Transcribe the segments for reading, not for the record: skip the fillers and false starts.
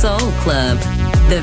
Soul Club, the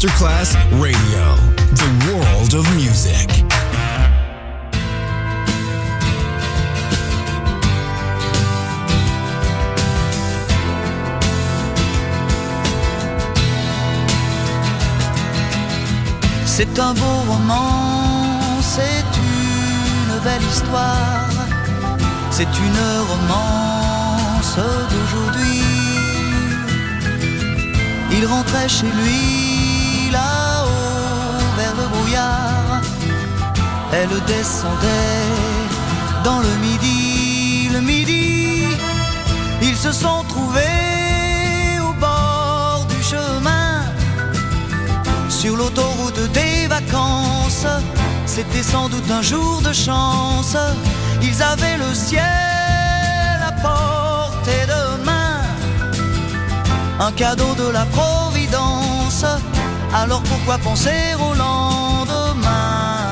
Masterclass Radio, the world of music. C'est un beau roman, c'est une belle histoire, c'est une romance d'aujourd'hui. Il rentrait chez lui, là-haut, vers le brouillard. Elle descendait dans le midi, le midi. Ils se sont trouvés au bord du chemin, sur l'autoroute des vacances. C'était sans doute un jour de chance. Ils avaient le ciel à portée de main, un cadeau de la Providence. Alors pourquoi penser au lendemain?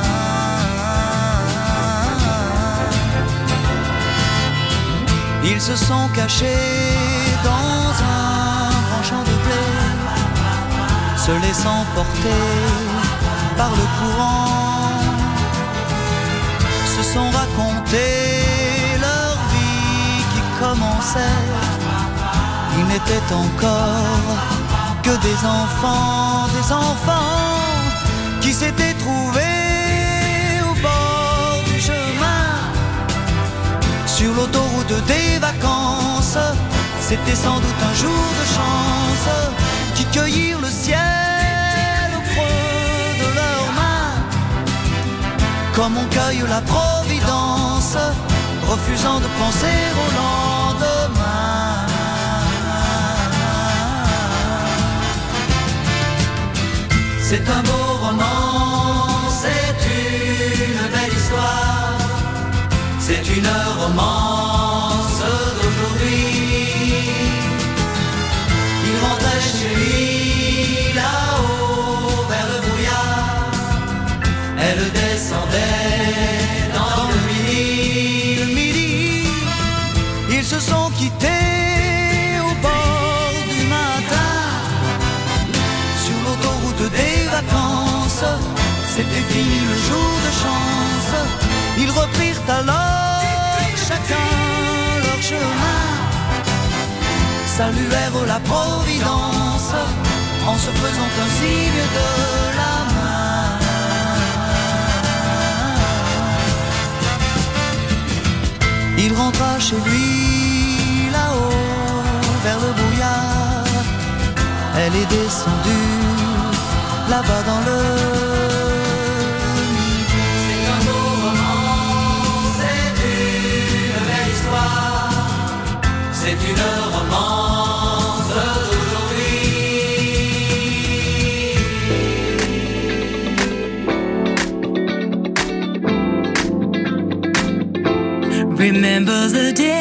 Ils se sont cachés dans un grand champ de blé, se laissant porter par le courant. Se sont racontés leur vie qui commençait. Ils n'étaient encore que des enfants qui s'étaient trouvés au bord du chemin, sur l'autoroute des vacances. C'était sans doute un jour de chance, qui cueillirent le ciel au creux de leurs mains, comme on cueille la Providence, refusant de penser au lendemain. C'est un beau roman, c'est une belle histoire, c'est une romance d'aujourd'hui. Il rentrait chez lui, là-haut, vers le brouillard. Elle descendait dans le midi. Le midi, ils se sont quittés au bord du matin, sur l'autoroute des vacances. C'était fini le jour de chance. Ils reprirent alors chacun leur chemin, saluèrent la Providence en se faisant un signe de la main. Il rentra chez lui, là-haut, vers le brouillard. Elle est descendue là-bas dans le midi. C'est un beau roman, c'est une belle histoire, c'est une romance d'aujourd'hui. Remember the day.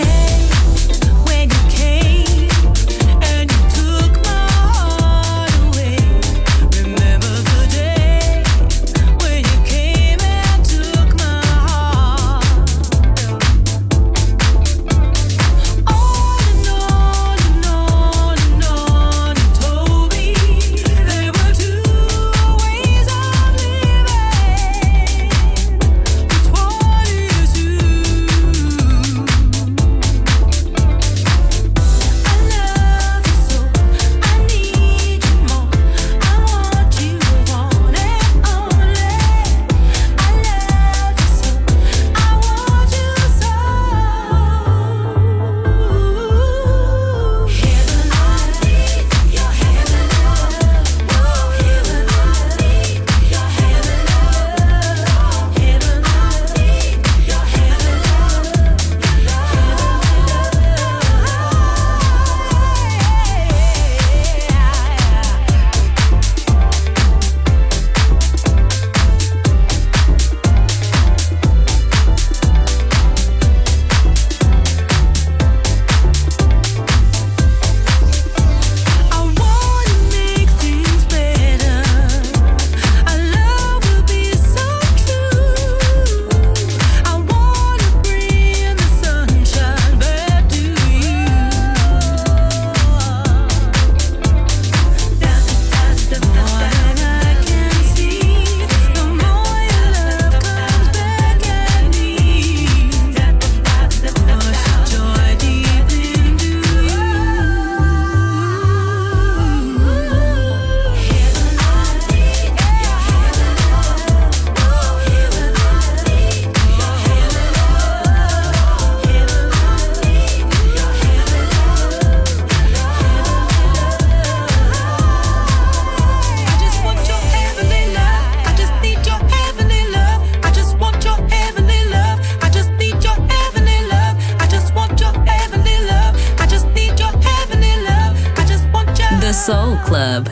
Club.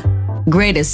Greatest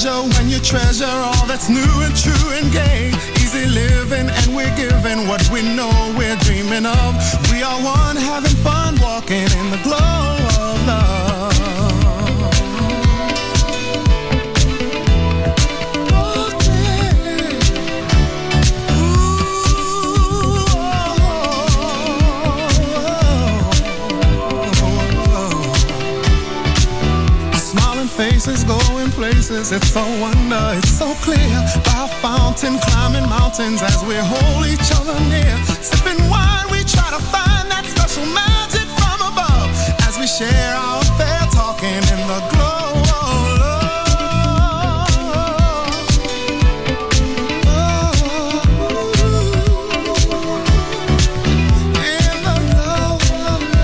When you treasure all that's new and true and gay, easy living and we're giving what we know we're dreaming of. We are one, having fun, walking in the glow of love. Oh, yeah. Ooh, oh, oh, oh, oh. Smiling faces go places, it's so wonder, it's so clear. By a fountain, climbing mountains as we hold each other near. Sipping wine, we try to find that special magic from above as we share our affair, talking in the glow of love. Oh, in the glow of love.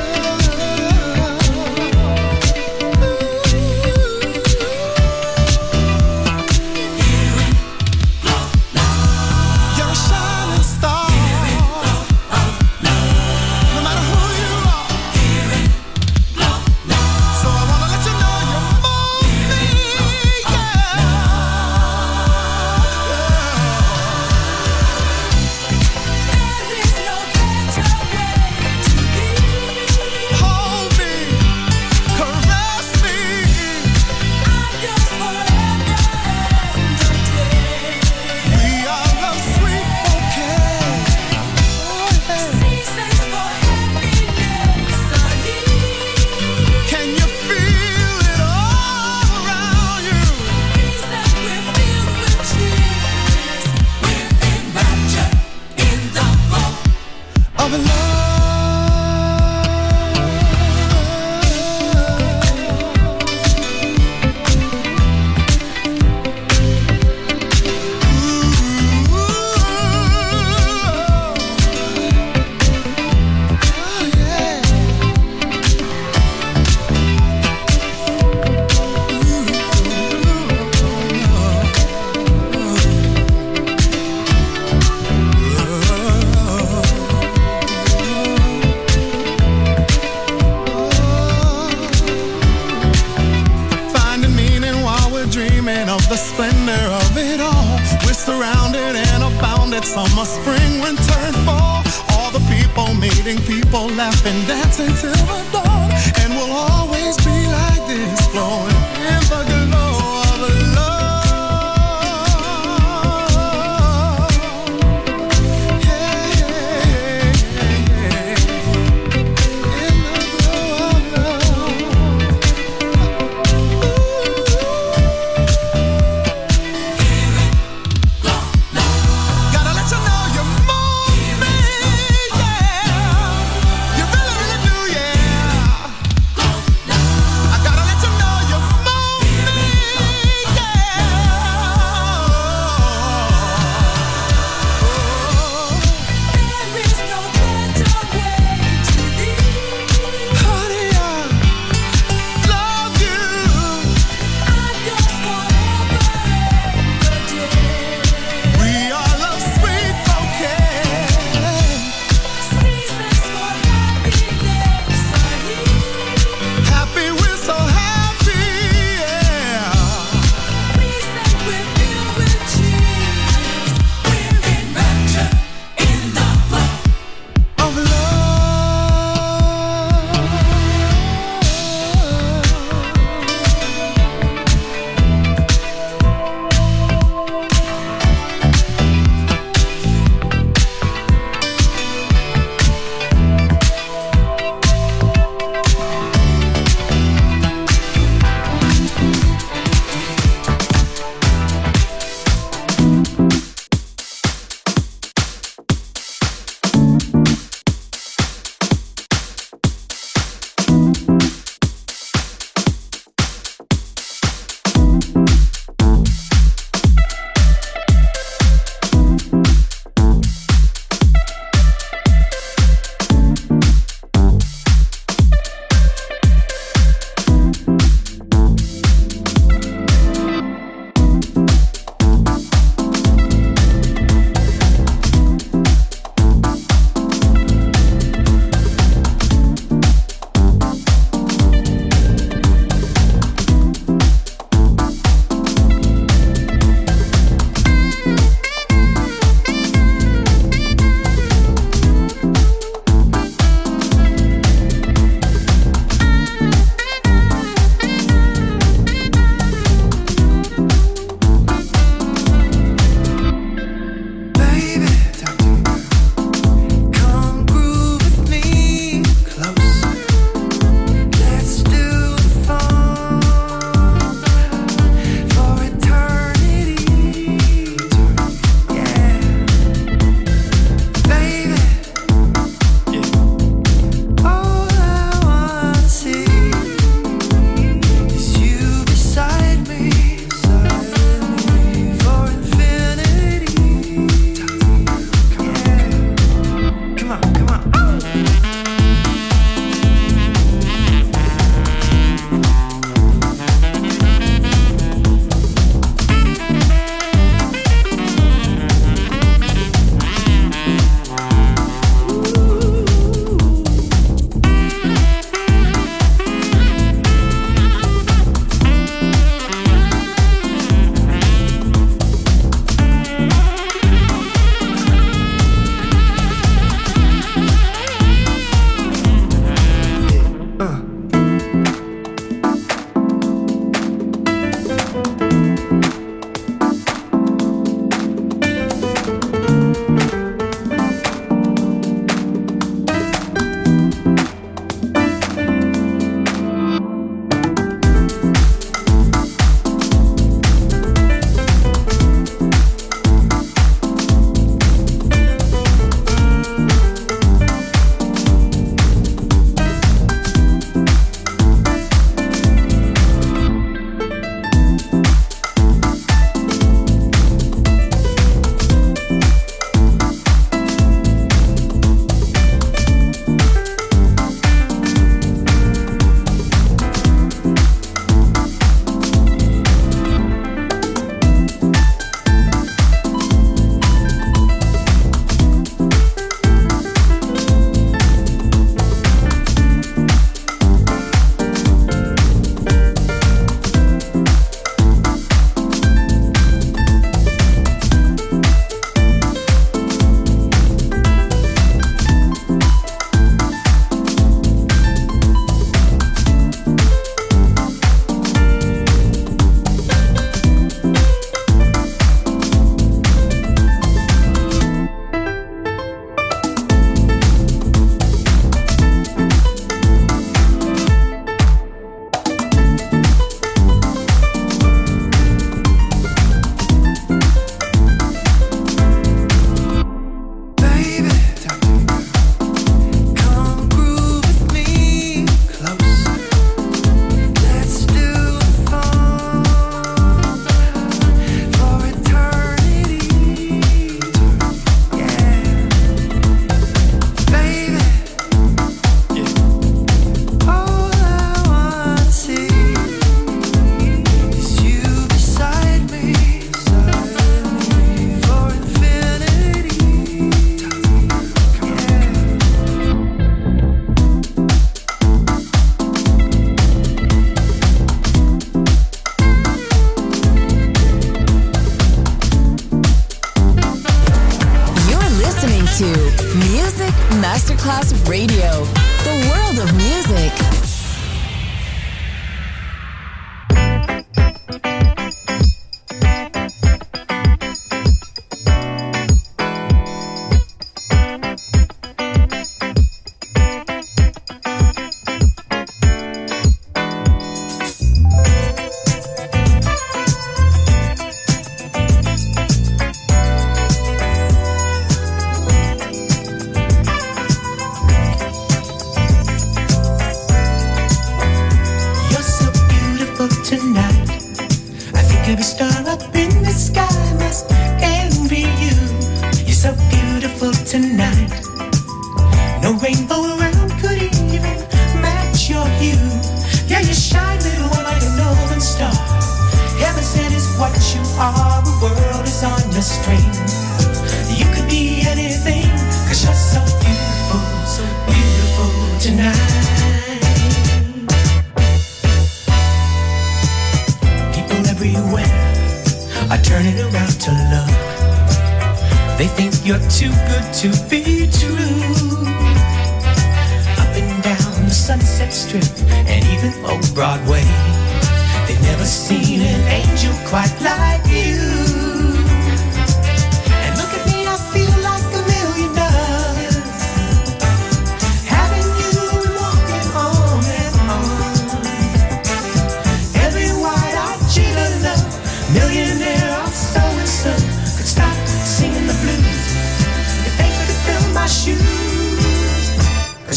Masterclass Radio, the world of music.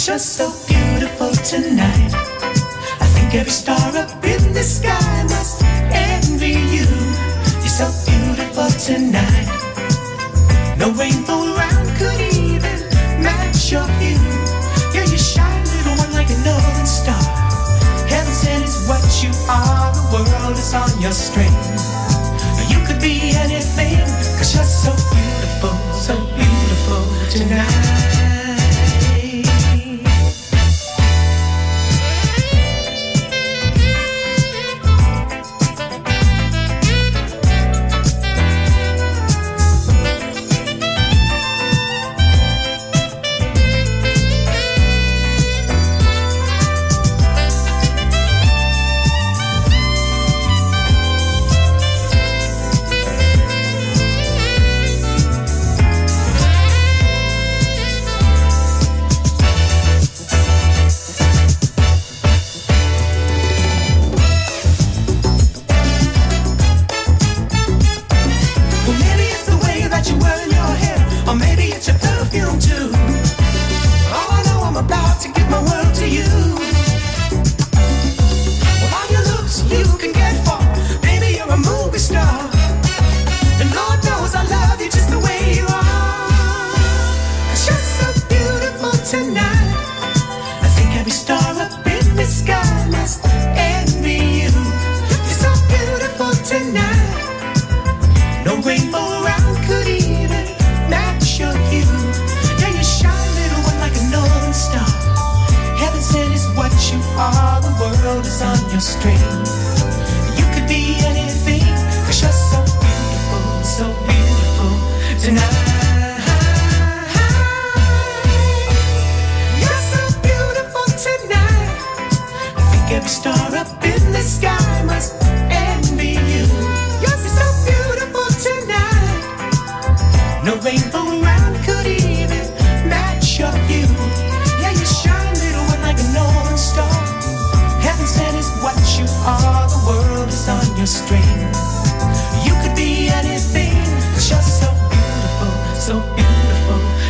Just so beautiful tonight. I think every star up in the sky must envy you. You're so beautiful tonight. No rainbow around could even match your hue. Yeah, you shine, little one, like a northern star. Heaven sent is what you are. The world is on your string. You could be anything, 'cause you're so beautiful tonight.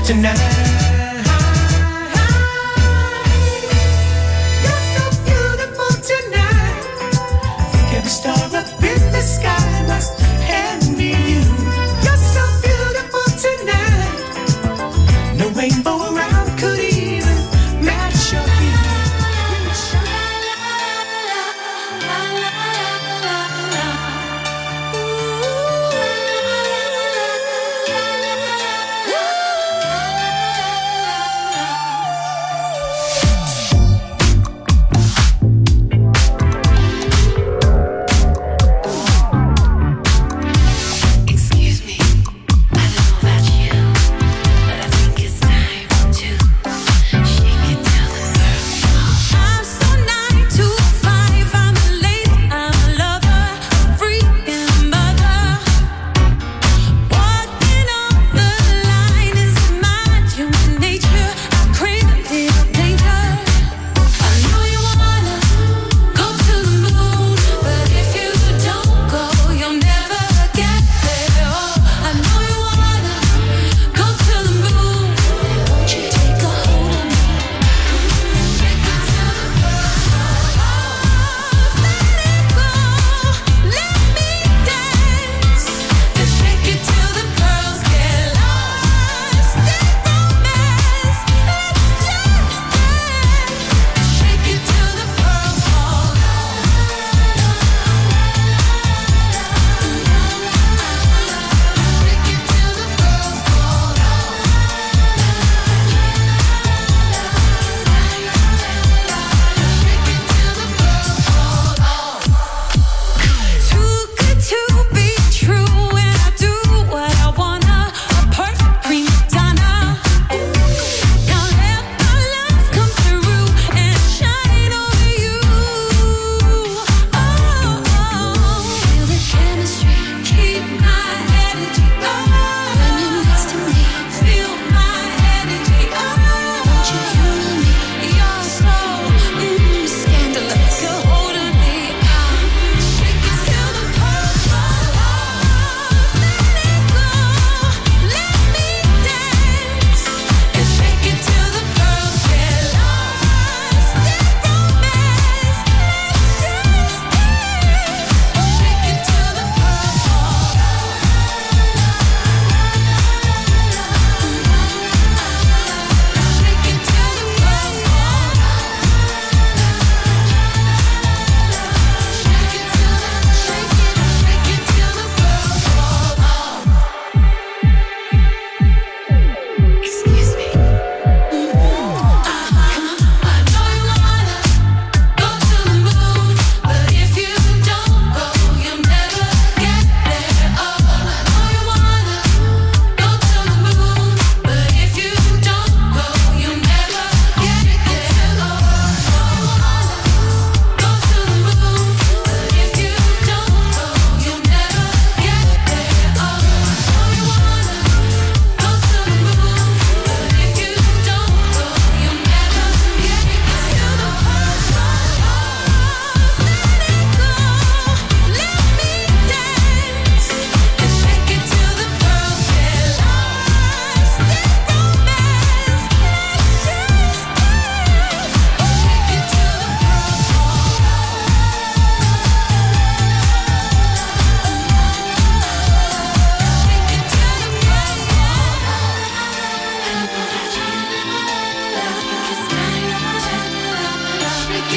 Tonight, you're so beautiful tonight.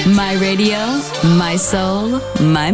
My radio, my soul, my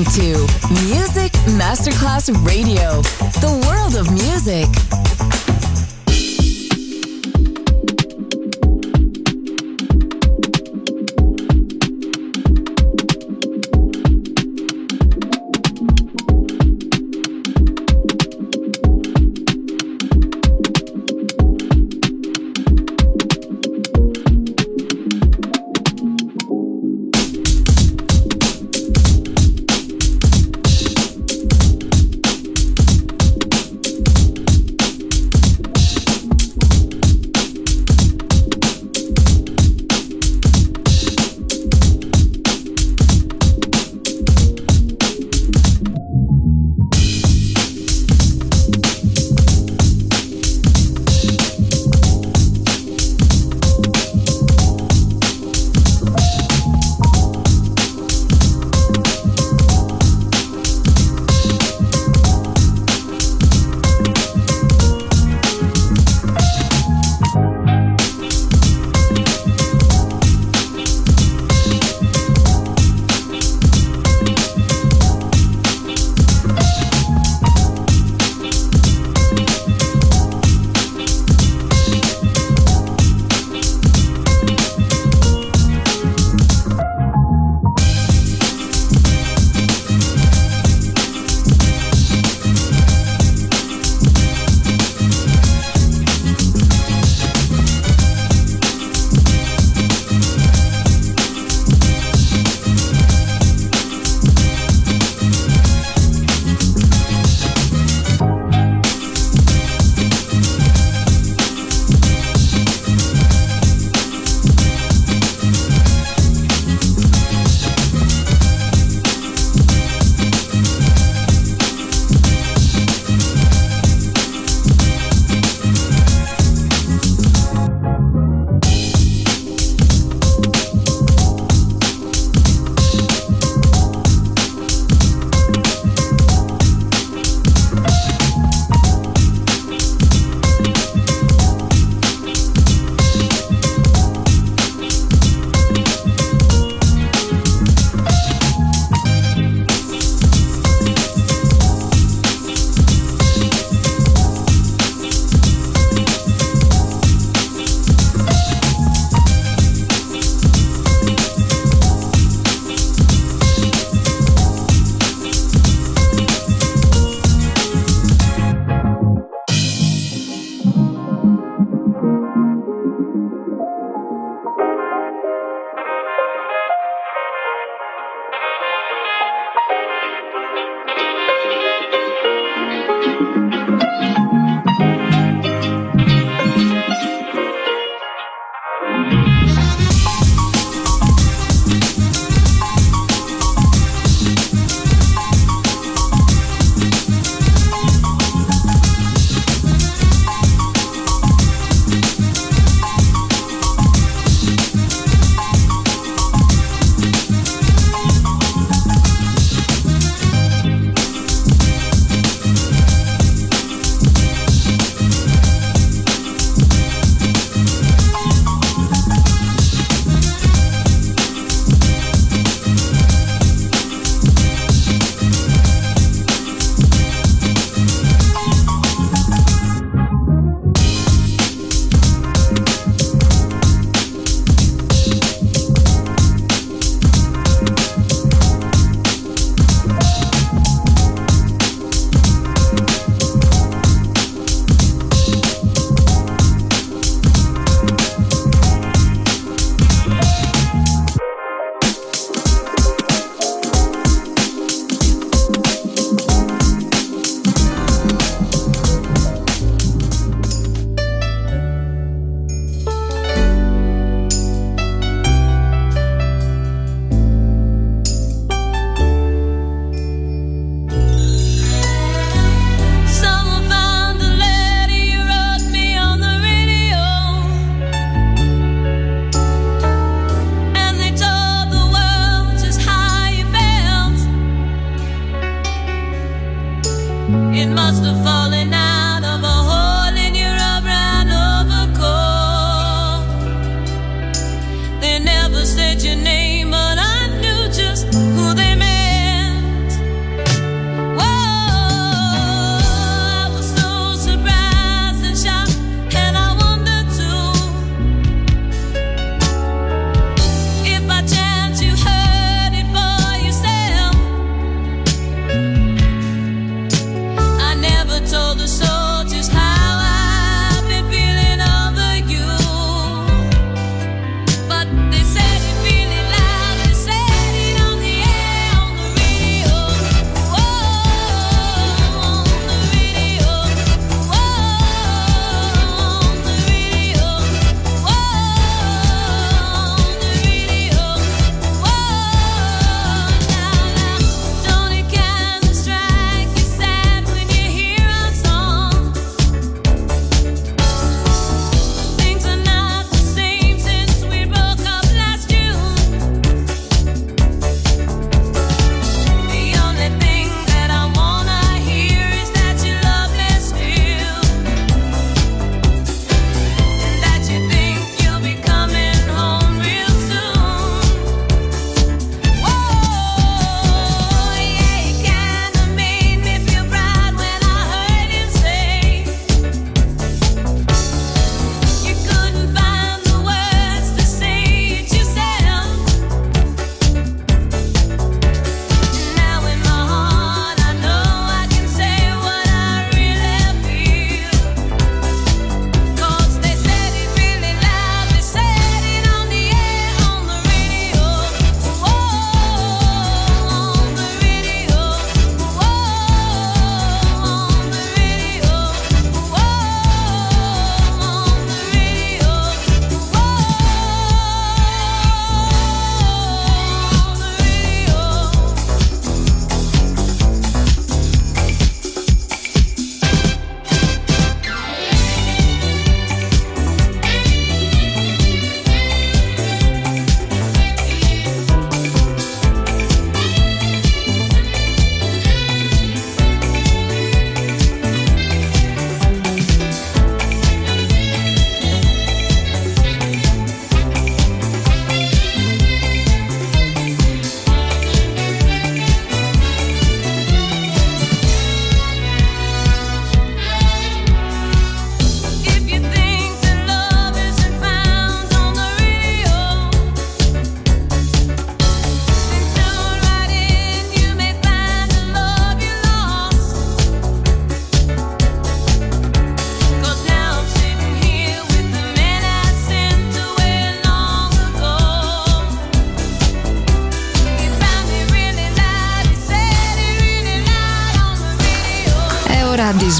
listening to Music Masterclass Radio, the world of music.